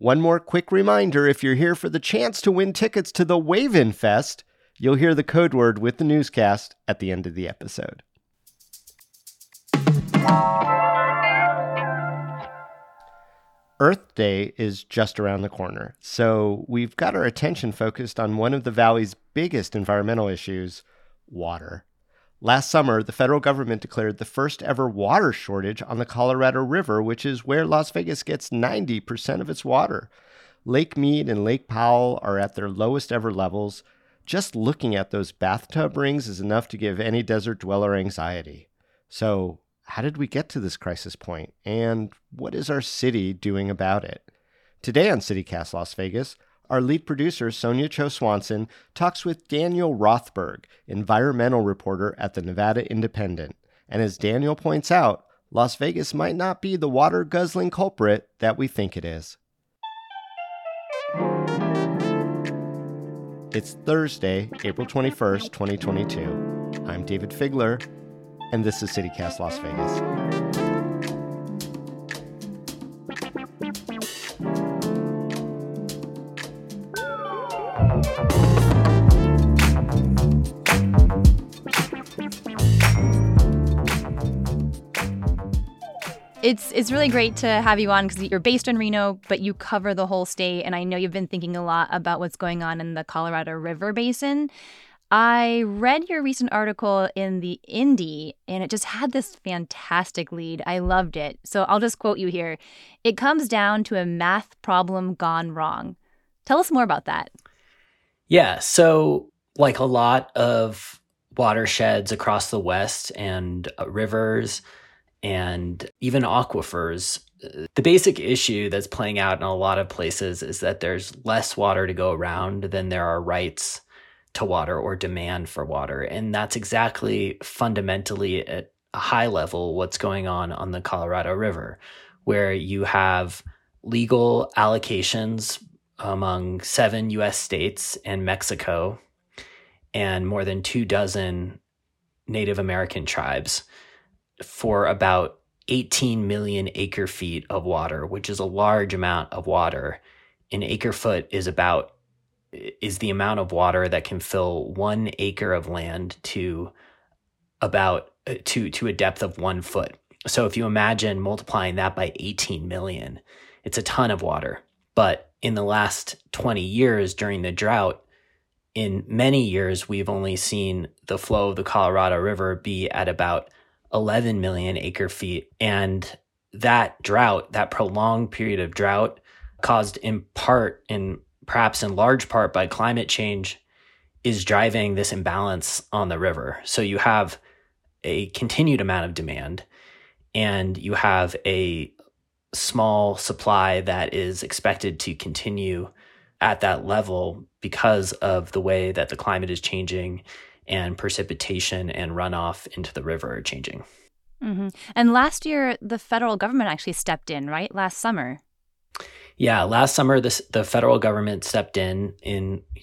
One more quick reminder, if you're here for the chance to win tickets to the Wave In Fest, you'll hear the code word with the newscast at the end of the episode. Earth Day is just around the corner, so we've got our attention focused on one of the valley's biggest environmental issues, water. Last summer, the federal government declared the first ever water shortage on the Colorado River, which is where Las Vegas gets 90% of its water. Lake Mead and Lake Powell are at their lowest ever levels. Just looking at those bathtub rings is enough to give any desert dweller anxiety. So how did we get to this crisis point, and what is our city doing about it? Today on CityCast Las Vegas, our lead producer, Sonia Cho Swanson, talks with Daniel Rothberg, environmental reporter at the Nevada Independent. And as Daniel points out, Las Vegas might not be the water-guzzling culprit that we think it is. It's Thursday, April 21st, 2022. I'm David Figler, and this is CityCast Las Vegas. It's really great to have you on because you're based in Reno, but you cover the whole state. And I know you've been thinking a lot about what's going on in the Colorado River Basin. I read your recent article in the Indy, and it just had this fantastic lead. I loved it. So I'll just quote you here. It comes down to a math problem gone wrong. Tell us more about that. Yeah. So like a lot of watersheds across the West and rivers and even aquifers, the basic issue that's playing out in a lot of places is that there's less water to go around than there are rights to water or demand for water. And that's exactly fundamentally at a high level what's going on the Colorado River, where you have legal allocations among 7 U.S. states and Mexico and more than 24 Native American tribes for about 18 million acre-feet of water, which is a large amount of water. An acre-foot is the amount of water that can fill 1 acre of land to a depth of 1 foot. So if you imagine multiplying that by 18 million, it's a ton of water. But in the last 20 years during the drought, in many years, we've only seen the flow of the Colorado River be at about 11 million acre-feet. And that prolonged period of drought caused in part, and perhaps in large part by climate change, is driving this imbalance on the river. So you have a continued amount of demand and you have a small supply that is expected to continue at that level because of the way that the climate is changing and precipitation and runoff into the river are changing. Mm-hmm. And last year, the federal government actually stepped in, right? Last summer. Yeah, last summer, the federal government stepped in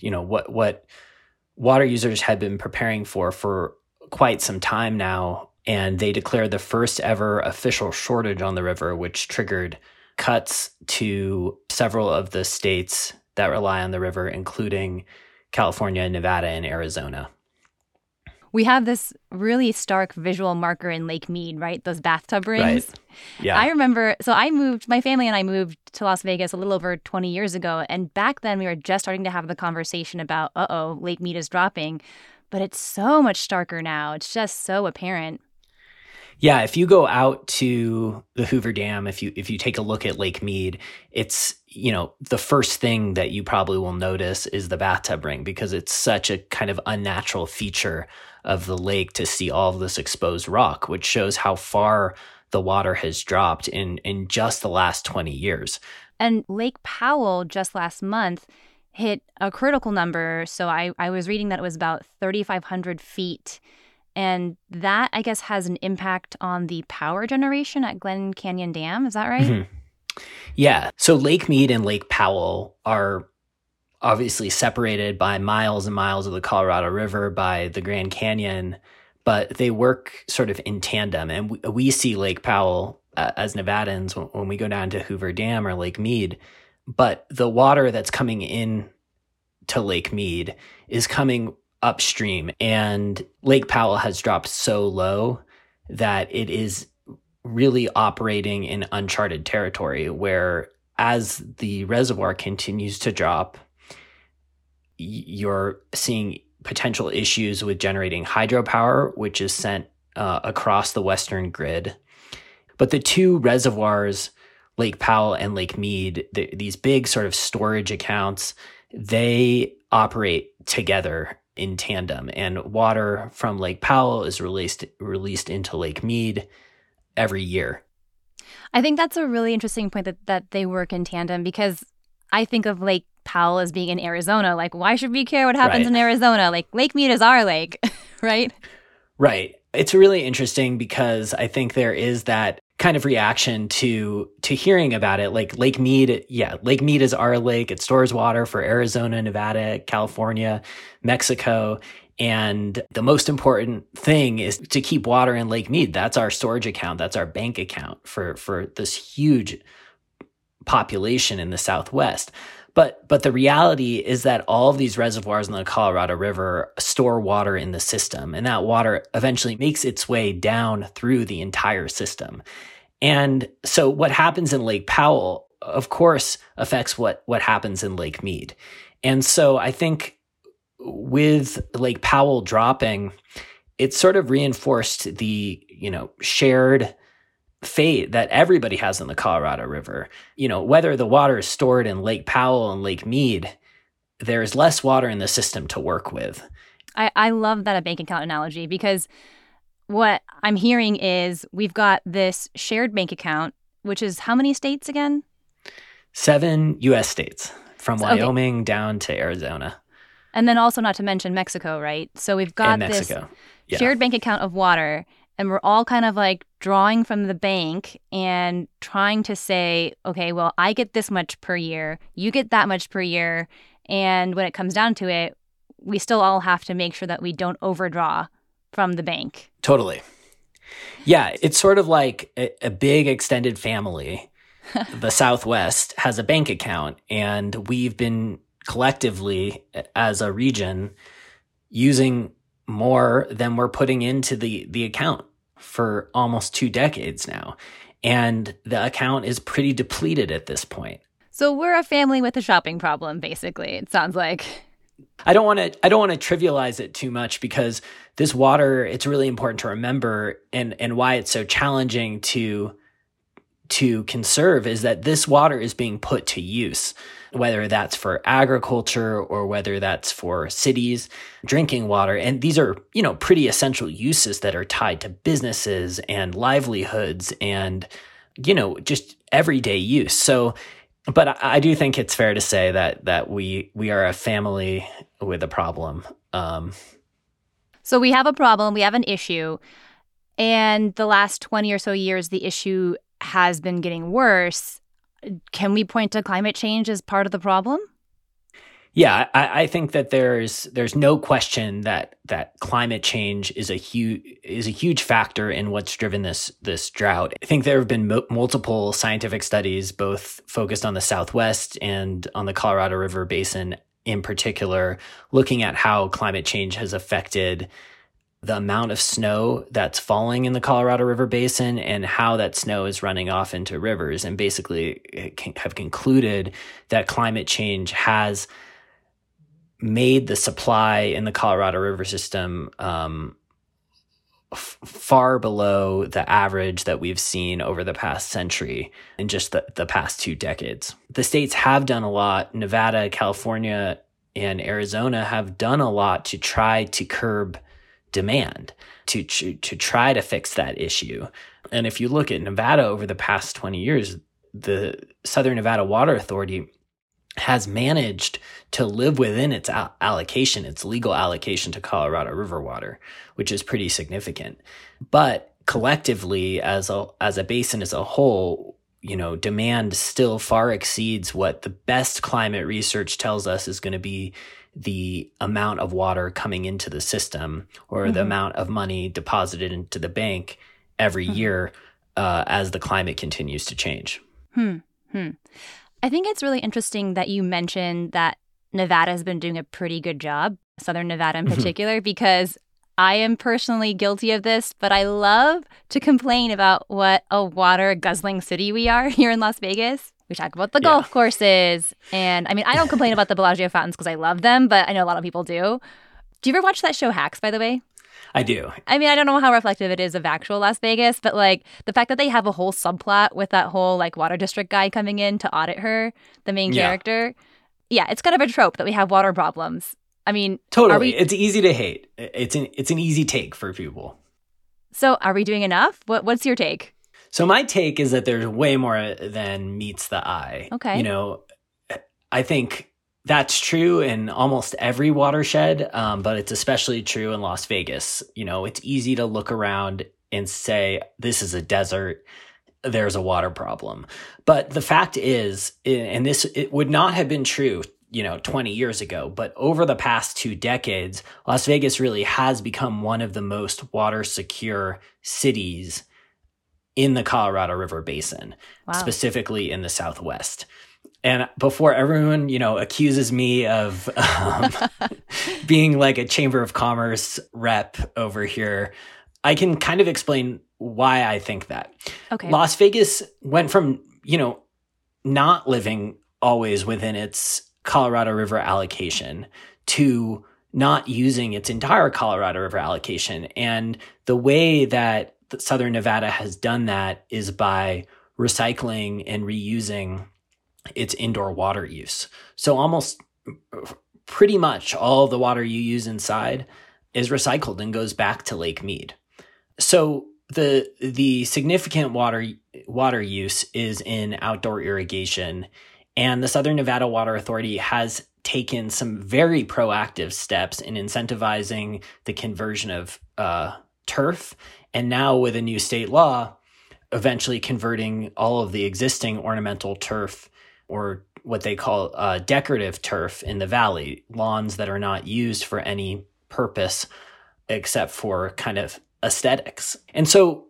what water users had been preparing for quite some time now, and they declared the first ever official shortage on the river, which triggered cuts to several of the states that rely on the river, including California, Nevada, and Arizona. We have this really stark visual marker in Lake Mead, right? Those bathtub rings. Right. Yeah. I remember, so my family and I moved to Las Vegas a little over 20 years ago. And back then we were just starting to have the conversation about, Lake Mead is dropping. But it's so much starker now. It's just so apparent. Yeah. If you go out to the Hoover Dam, if you take a look at Lake Mead, it's, the first thing that you probably will notice is the bathtub ring, because it's such a kind of unnatural feature of the lake to see all of this exposed rock, which shows how far the water has dropped in just the last 20 years. And Lake Powell just last month hit a critical number. So I was reading that it was about 3,500 feet. And that, I guess, has an impact on the power generation at Glen Canyon Dam. Is that right? Mm-hmm. Yeah. So Lake Mead and Lake Powell are obviously separated by miles and miles of the Colorado River by the Grand Canyon, but they work sort of in tandem. And we see Lake Powell as Nevadans when we go down to Hoover Dam or Lake Mead. But the water that's coming in to Lake Mead is coming upstream, and Lake Powell has dropped so low that it is really operating in uncharted territory, where as the reservoir continues to drop, you're seeing potential issues with generating hydropower, which is sent across the western grid. But the two reservoirs, Lake Powell and Lake Mead, these big sort of storage accounts, they operate together in tandem, and water from Lake Powell is released into Lake Mead every year. I think that's a really interesting point that they work in tandem, because I think of Lake Powell as being in Arizona. Like, why should we care what happens in Arizona? Like, Lake Mead is our lake, right? Right. It's really interesting because I think there is that kind of reaction to hearing about it. Like, Lake Mead, Lake Mead is our lake. It stores water for Arizona, Nevada, California, Mexico. And the most important thing is to keep water in Lake Mead. That's our storage account. That's our bank account for this huge population in the Southwest. But the reality is that all of these reservoirs in the Colorado River store water in the system, and that water eventually makes its way down through the entire system. And so what happens in Lake Powell, of course, affects what happens in Lake Mead. And so I think with Lake Powell dropping, it sort of reinforced the, shared fate that everybody has in the Colorado River. Whether the water is stored in Lake Powell and Lake Mead, there's less water in the system to work with. I love that a bank account analogy, because what I'm hearing is we've got this shared bank account, which is how many states again? 7 U.S. states, from Wyoming down to Arizona. And then also not to mention Mexico, right? So we've got this shared bank account of water, and we're all kind of like drawing from the bank and trying to say, okay, well, I get this much per year, you get that much per year. And when it comes down to it, we still all have to make sure that we don't overdraw from the bank. Totally. Yeah, it's sort of like a big extended family. The Southwest has a bank account, and we've been collectively as a region using more than we're putting into the account for almost 2 decades now. And the account is pretty depleted at this point. So we're a family with a shopping problem, basically, it sounds like. I don't want to trivialize it too much, because this water, it's really important to remember, and why it's so challenging to conserve is that this water is being put to use, whether that's for agriculture or whether that's for cities, drinking water. And these are, pretty essential uses that are tied to businesses and livelihoods and, just everyday use. So, but I do think it's fair to say that we are a family with a problem. So we have a problem, we have an issue, and the last 20 or so years, the issue has been getting worse. Can we point to climate change as part of the problem? Yeah, I think that there's no question that climate change is a huge factor in what's driven this drought. I think there have been multiple scientific studies, both focused on the Southwest and on the Colorado River Basin in particular, looking at how climate change has affected the amount of snow that's falling in the Colorado River Basin and how that snow is running off into rivers. And basically have concluded that climate change has made the supply in the Colorado River system far below the average that we've seen over the past century in just the past 2 decades. The states have done a lot. Nevada, California, and Arizona have done a lot to try to curb demand, to try to fix that issue. And if you look at Nevada over the past 20 years, the Southern Nevada Water Authority has managed to live within its allocation, its legal allocation to Colorado River water, which is pretty significant. But collectively, as a basin as a whole, demand still far exceeds what the best climate research tells us is going to be the amount of water coming into the system, or the amount of money deposited into the bank every year as the climate continues to change. I think it's really interesting that you mentioned that Nevada has been doing a pretty good job, Southern Nevada in particular, because I am personally guilty of this, but I love to complain about what a water-guzzling city we are here in Las Vegas. We talk about the golf courses, and I mean, I don't complain about the Bellagio fountains because I love them, but I know a lot of people do. Do you ever watch that show Hacks, by the way? I do. I mean, I don't know how reflective it is of actual Las Vegas, but like the fact that they have a whole subplot with that whole like water district guy coming in to audit her, the main character. Yeah, it's kind of a trope that we have water problems. I mean, totally. It's easy to hate. It's an easy take for people. So, are we doing enough? What's your take? So, my take is that there's way more than meets the eye. Okay. You know, I think that's true in almost every watershed, but it's especially true in Las Vegas. You know, it's easy to look around and say, this is a desert. There's a water problem. But the fact is, and this it would not have been true, you know, 20 years ago, but over the past 2 decades, Las Vegas really has become one of the most water secure cities in the Colorado River Basin, specifically in the Southwest. And before everyone, you know, accuses me of being like a Chamber of Commerce rep over here, I can kind of explain why I think that. Okay. Las Vegas went from, you know, not living always within its Colorado River allocation to not using its entire Colorado River allocation. And the way that Southern Nevada has done that is by recycling and reusing its indoor water use. So almost pretty much all the water you use inside is recycled and goes back to Lake Mead. So the significant water use is in outdoor irrigation. And the Southern Nevada Water Authority has taken some very proactive steps in incentivizing the conversion of turf. And now with a new state law, eventually converting all of the existing ornamental turf, or what they call decorative turf in the valley, lawns that are not used for any purpose except for kind of aesthetics. And so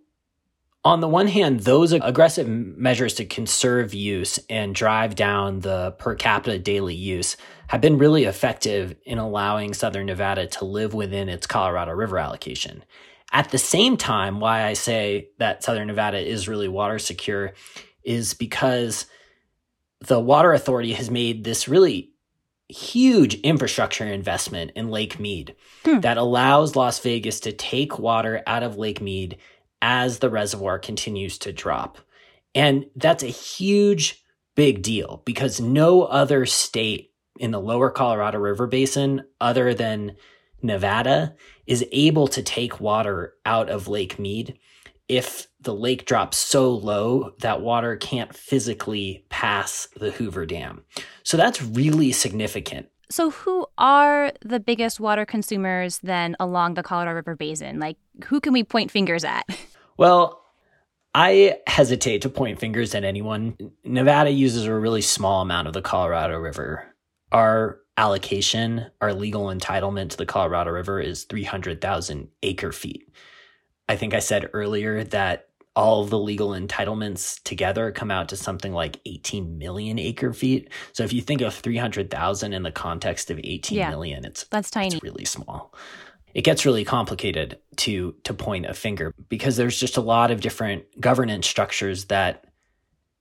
on the one hand, those aggressive measures to conserve use and drive down the per capita daily use have been really effective in allowing Southern Nevada to live within its Colorado River allocation. At the same time, why I say that Southern Nevada is really water secure is because the Water Authority has made this really huge infrastructure investment in Lake Mead that allows Las Vegas to take water out of Lake Mead as the reservoir continues to drop. And that's a huge, big deal because no other state in the lower Colorado River Basin other than Nevada is able to take water out of Lake Mead if the lake drops so low that water can't physically pass the Hoover Dam. So that's really significant. So who are the biggest water consumers then along the Colorado River Basin? Like, who can we point fingers at? Well, I hesitate to point fingers at anyone. Nevada uses a really small amount of the Colorado River. Our allocation, our legal entitlement to the Colorado River is 300,000 acre feet. I think I said earlier that all of the legal entitlements together come out to something like 18 million acre feet. So if you think of 300,000 in the context of 18 million, that's tiny. It's really small. It gets really complicated to point a finger because there's just a lot of different governance structures that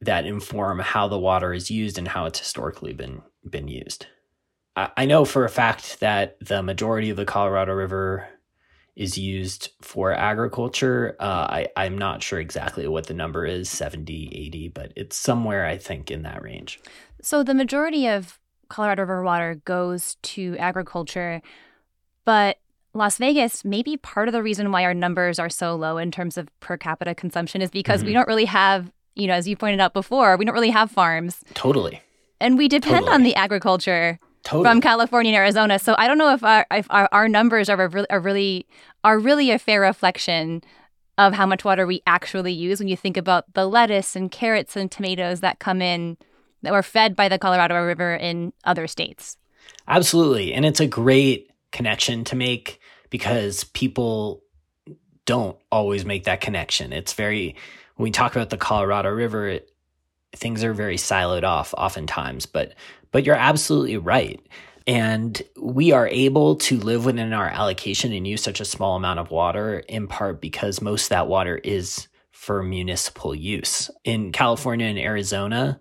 inform how the water is used and how it's historically been used. I know for a fact that the majority of the Colorado River is used for agriculture. I'm not sure exactly what the number is, 70, 80, but it's somewhere, I think, in that range. So the majority of Colorado River water goes to agriculture, but Las Vegas, maybe part of the reason why our numbers are so low in terms of per capita consumption is because we don't really have, you know, as you pointed out before, we don't really have farms. Totally. And we depend on the agriculture. Totally. From California and Arizona, so I don't know if our numbers are really a fair reflection of how much water we actually use. When you think about the lettuce and carrots and tomatoes that come in that were fed by the Colorado River in other states. Absolutely, and it's a great connection to make because people don't always make that connection. It's very when we talk about the Colorado River, things are very siloed off oftentimes, but you're absolutely right. And we are able to live within our allocation and use such a small amount of water in part because most of that water is for municipal use. In California and Arizona,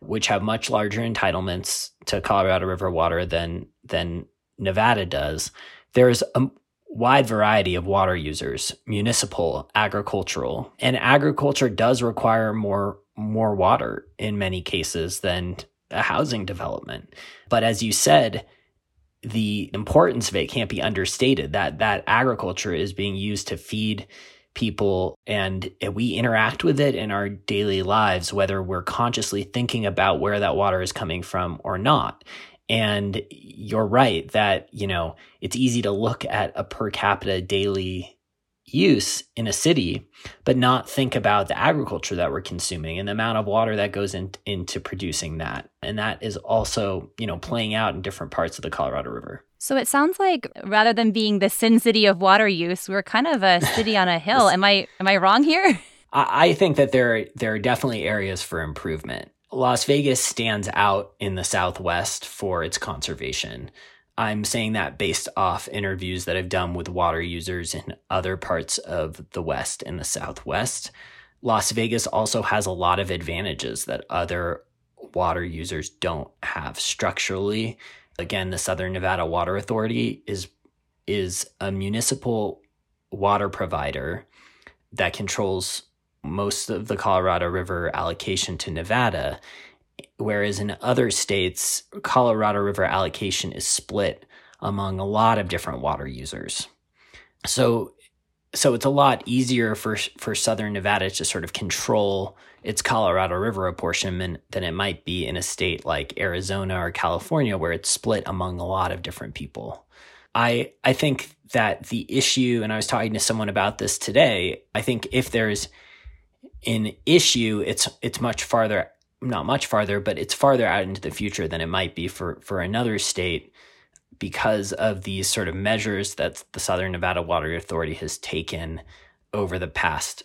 which have much larger entitlements to Colorado River water than Nevada does, there's a wide variety of water users, municipal, agricultural, and agriculture does require more water in many cases than a housing development. But as you said, the importance of it can't be understated, that agriculture is being used to feed people, and we interact with it in our daily lives, whether we're consciously thinking about where that water is coming from or not. And you're right that, it's easy to look at a per capita daily use in a city, but not think about the agriculture that we're consuming and the amount of water that goes into producing that. And that is also, playing out in different parts of the Colorado River. So it sounds like rather than being the sin city of water use, we're kind of a city on a hill. Am I wrong here? I think that there are definitely areas for improvement. Las Vegas stands out in the Southwest for its conservation. I'm saying that based off interviews that I've done with water users in other parts of the West and the Southwest. Las Vegas also has a lot of advantages that other water users don't have structurally. Again, the Southern Nevada Water Authority is a municipal water provider that controls most of the Colorado River allocation to Nevada. Whereas in other states, Colorado River allocation is split among a lot of different water users. So it's a lot easier for Southern Nevada to sort of control its Colorado River apportionment than it might be in a state like Arizona or California, where it's split among a lot of different people. I think that the issue, and I was talking to someone about this today, I think if there's an issue, it's much farther, not much farther, but it's farther out into the future than it might be for another state because of these sort of measures that the Southern Nevada Water Authority has taken over the past,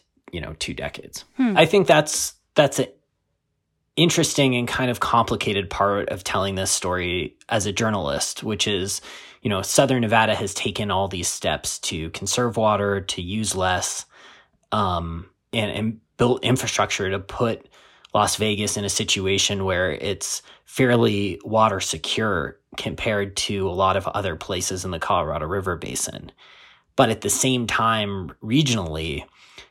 2 decades. I think that's an interesting and kind of complicated part of telling this story as a journalist, which is, Southern Nevada has taken all these steps to conserve water, to use less, and built infrastructure to put Las Vegas in a situation where it's fairly water secure compared to a lot of other places in the Colorado River Basin. But at the same time, regionally,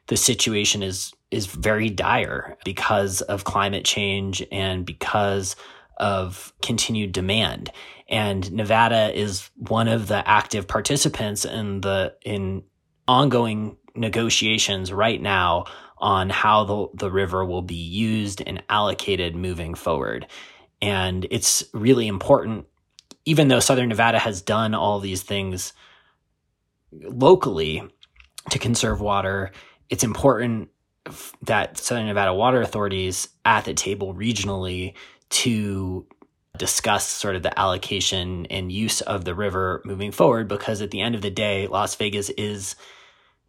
the situation is very dire because of climate change and because of continued demand. And Nevada is one of the active participants in ongoing negotiations right now on how the river will be used and allocated moving forward. And it's really important, even though Southern Nevada has done all these things locally to conserve water, it's important that Southern Nevada Water Authority's at the table regionally to discuss sort of the allocation and use of the river moving forward, because at the end of the day, Las Vegas is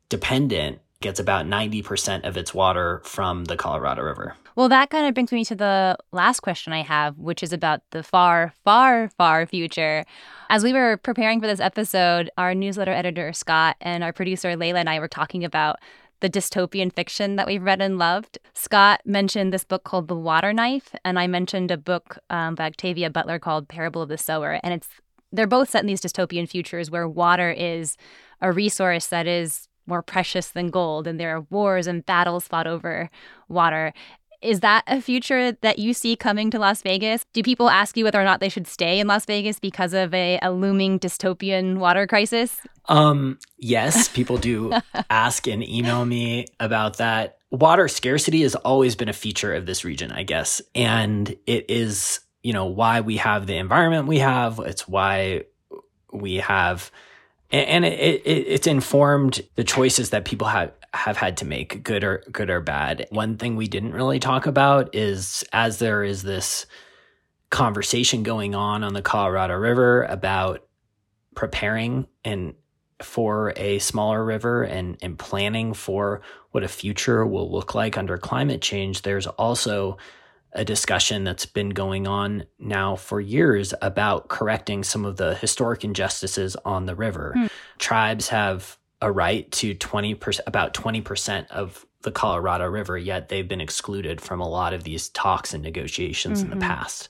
dependent, gets about 90% of its water from the Colorado River. Well, that kind of brings me to the last question I have, which is about the far, far, far future. As we were preparing for this episode, our newsletter editor, Scott, and our producer, Leila, and I were talking about the dystopian fiction that we've read and loved. Scott mentioned this book called The Water Knife, and I mentioned a book by Octavia Butler called Parable of the Sower. And they're both set in these dystopian futures where water is a resource that is more precious than gold, and there are wars and battles fought over water. Is that a future that you see coming to Las Vegas? Do people ask you whether or not they should stay in Las Vegas because of a looming dystopian water crisis? Yes, people do ask and email me about that. Water scarcity has always been a feature of this region, I guess. And it is, why we have the environment we have. It's why we have... And it's informed the choices that people have had to make, good or bad. One thing we didn't really talk about is, as there is this conversation going on the Colorado River about preparing and for a smaller river and planning for what a future will look like under climate change, there's also a discussion that's been going on now for years about correcting some of the historic injustices on the river. Tribes have a right to about 20% of the Colorado River, yet they've been excluded from a lot of these talks and negotiations in the past.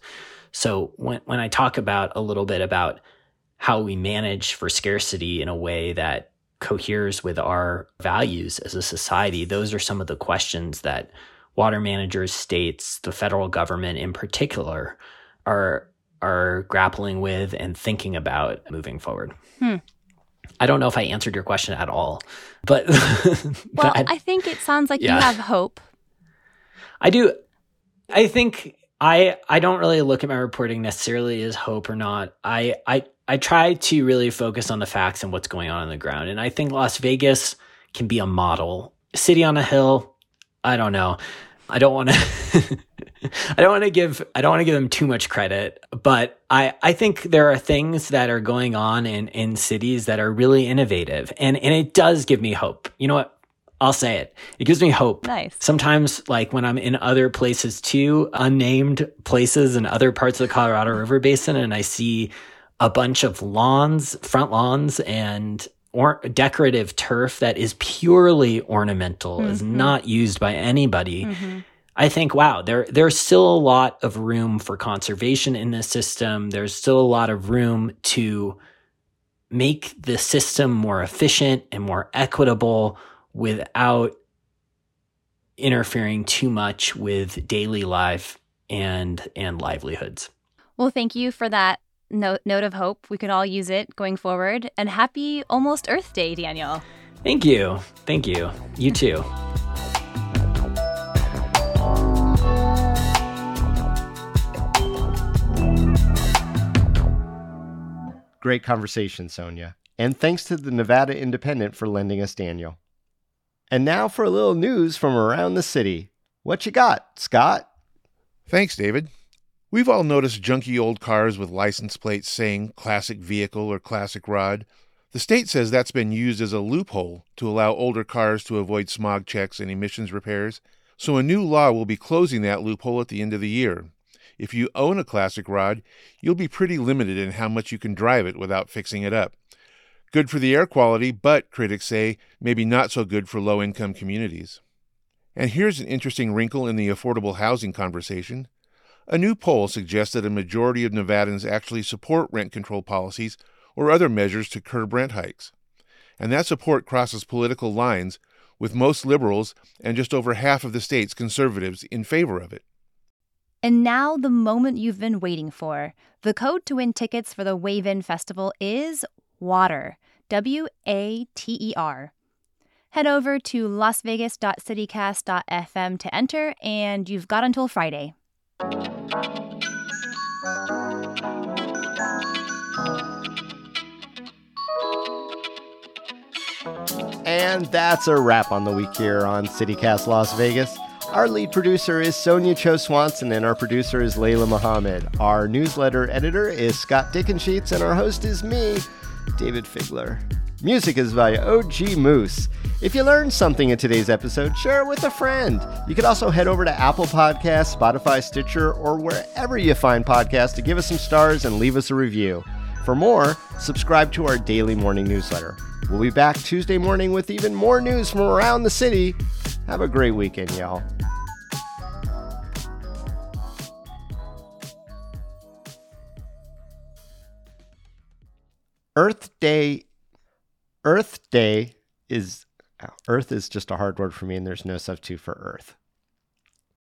So when I talk about a little bit about how we manage for scarcity in a way that coheres with our values as a society, those are some of the questions that water managers, states, the federal government in particular, are grappling with and thinking about moving forward. I don't know if I answered your question at all, but... Well, I think it sounds like you have hope. I do. I think I don't really look at my reporting necessarily as hope or not. I try to really focus on the facts and what's going on the ground. And I think Las Vegas can be a model. City on a hill... I don't know. I don't want to give them too much credit, but I think there are things that are going on in cities that are really innovative, and it does give me hope. You know what? I'll say it. It gives me hope. Nice. Sometimes, like when I'm in other places too, unnamed places in other parts of the Colorado River Basin, and I see a bunch of lawns, front lawns, and decorative turf that is purely ornamental, is not used by anybody. I think, wow, there's still a lot of room for conservation in this system. There's still a lot of room to make the system more efficient and more equitable without interfering too much with daily life and livelihoods. Well, thank you for that note of hope. We could all use it going forward. And happy almost Earth Day, Daniel. Thank you. Thank you. You too. Great conversation, Sonia. And thanks to the Nevada Independent for lending us Daniel. And now for a little news from around the city. What you got, Scott? Thanks, David. We've all noticed junky old cars with license plates saying classic vehicle or classic rod. The state says that's been used as a loophole to allow older cars to avoid smog checks and emissions repairs, so a new law will be closing that loophole at the end of the year. If you own a classic rod, you'll be pretty limited in how much you can drive it without fixing it up. Good for the air quality, but, critics say, maybe not so good for low-income communities. And here's an interesting wrinkle in the affordable housing conversation. A new poll suggests that a majority of Nevadans actually support rent control policies or other measures to curb rent hikes. And that support crosses political lines, with most liberals and just over half of the state's conservatives in favor of it. And now the moment you've been waiting for. The code to win tickets for the Wave In Festival is WATER, W-A-T-E-R. Head over to lasvegas.citycast.fm to enter, and you've got until Friday. And that's a wrap on the week here on CityCast Las Vegas. Our lead producer is Sonia Cho Swanson, and our producer is Leila Muhammad. Our newsletter editor is Scott Dickensheets, and our host is me, David Figler. Music is by OG Moose. If you learned something in today's episode, share it with a friend. You can also head over to Apple Podcasts, Spotify, Stitcher, or wherever you find podcasts to give us some stars and leave us a review. For more, subscribe to our daily morning newsletter. We'll be back Tuesday morning with even more news from around the city. Have a great weekend, y'all. Earth Day is just a hard word for me, and there's no substitute for Earth.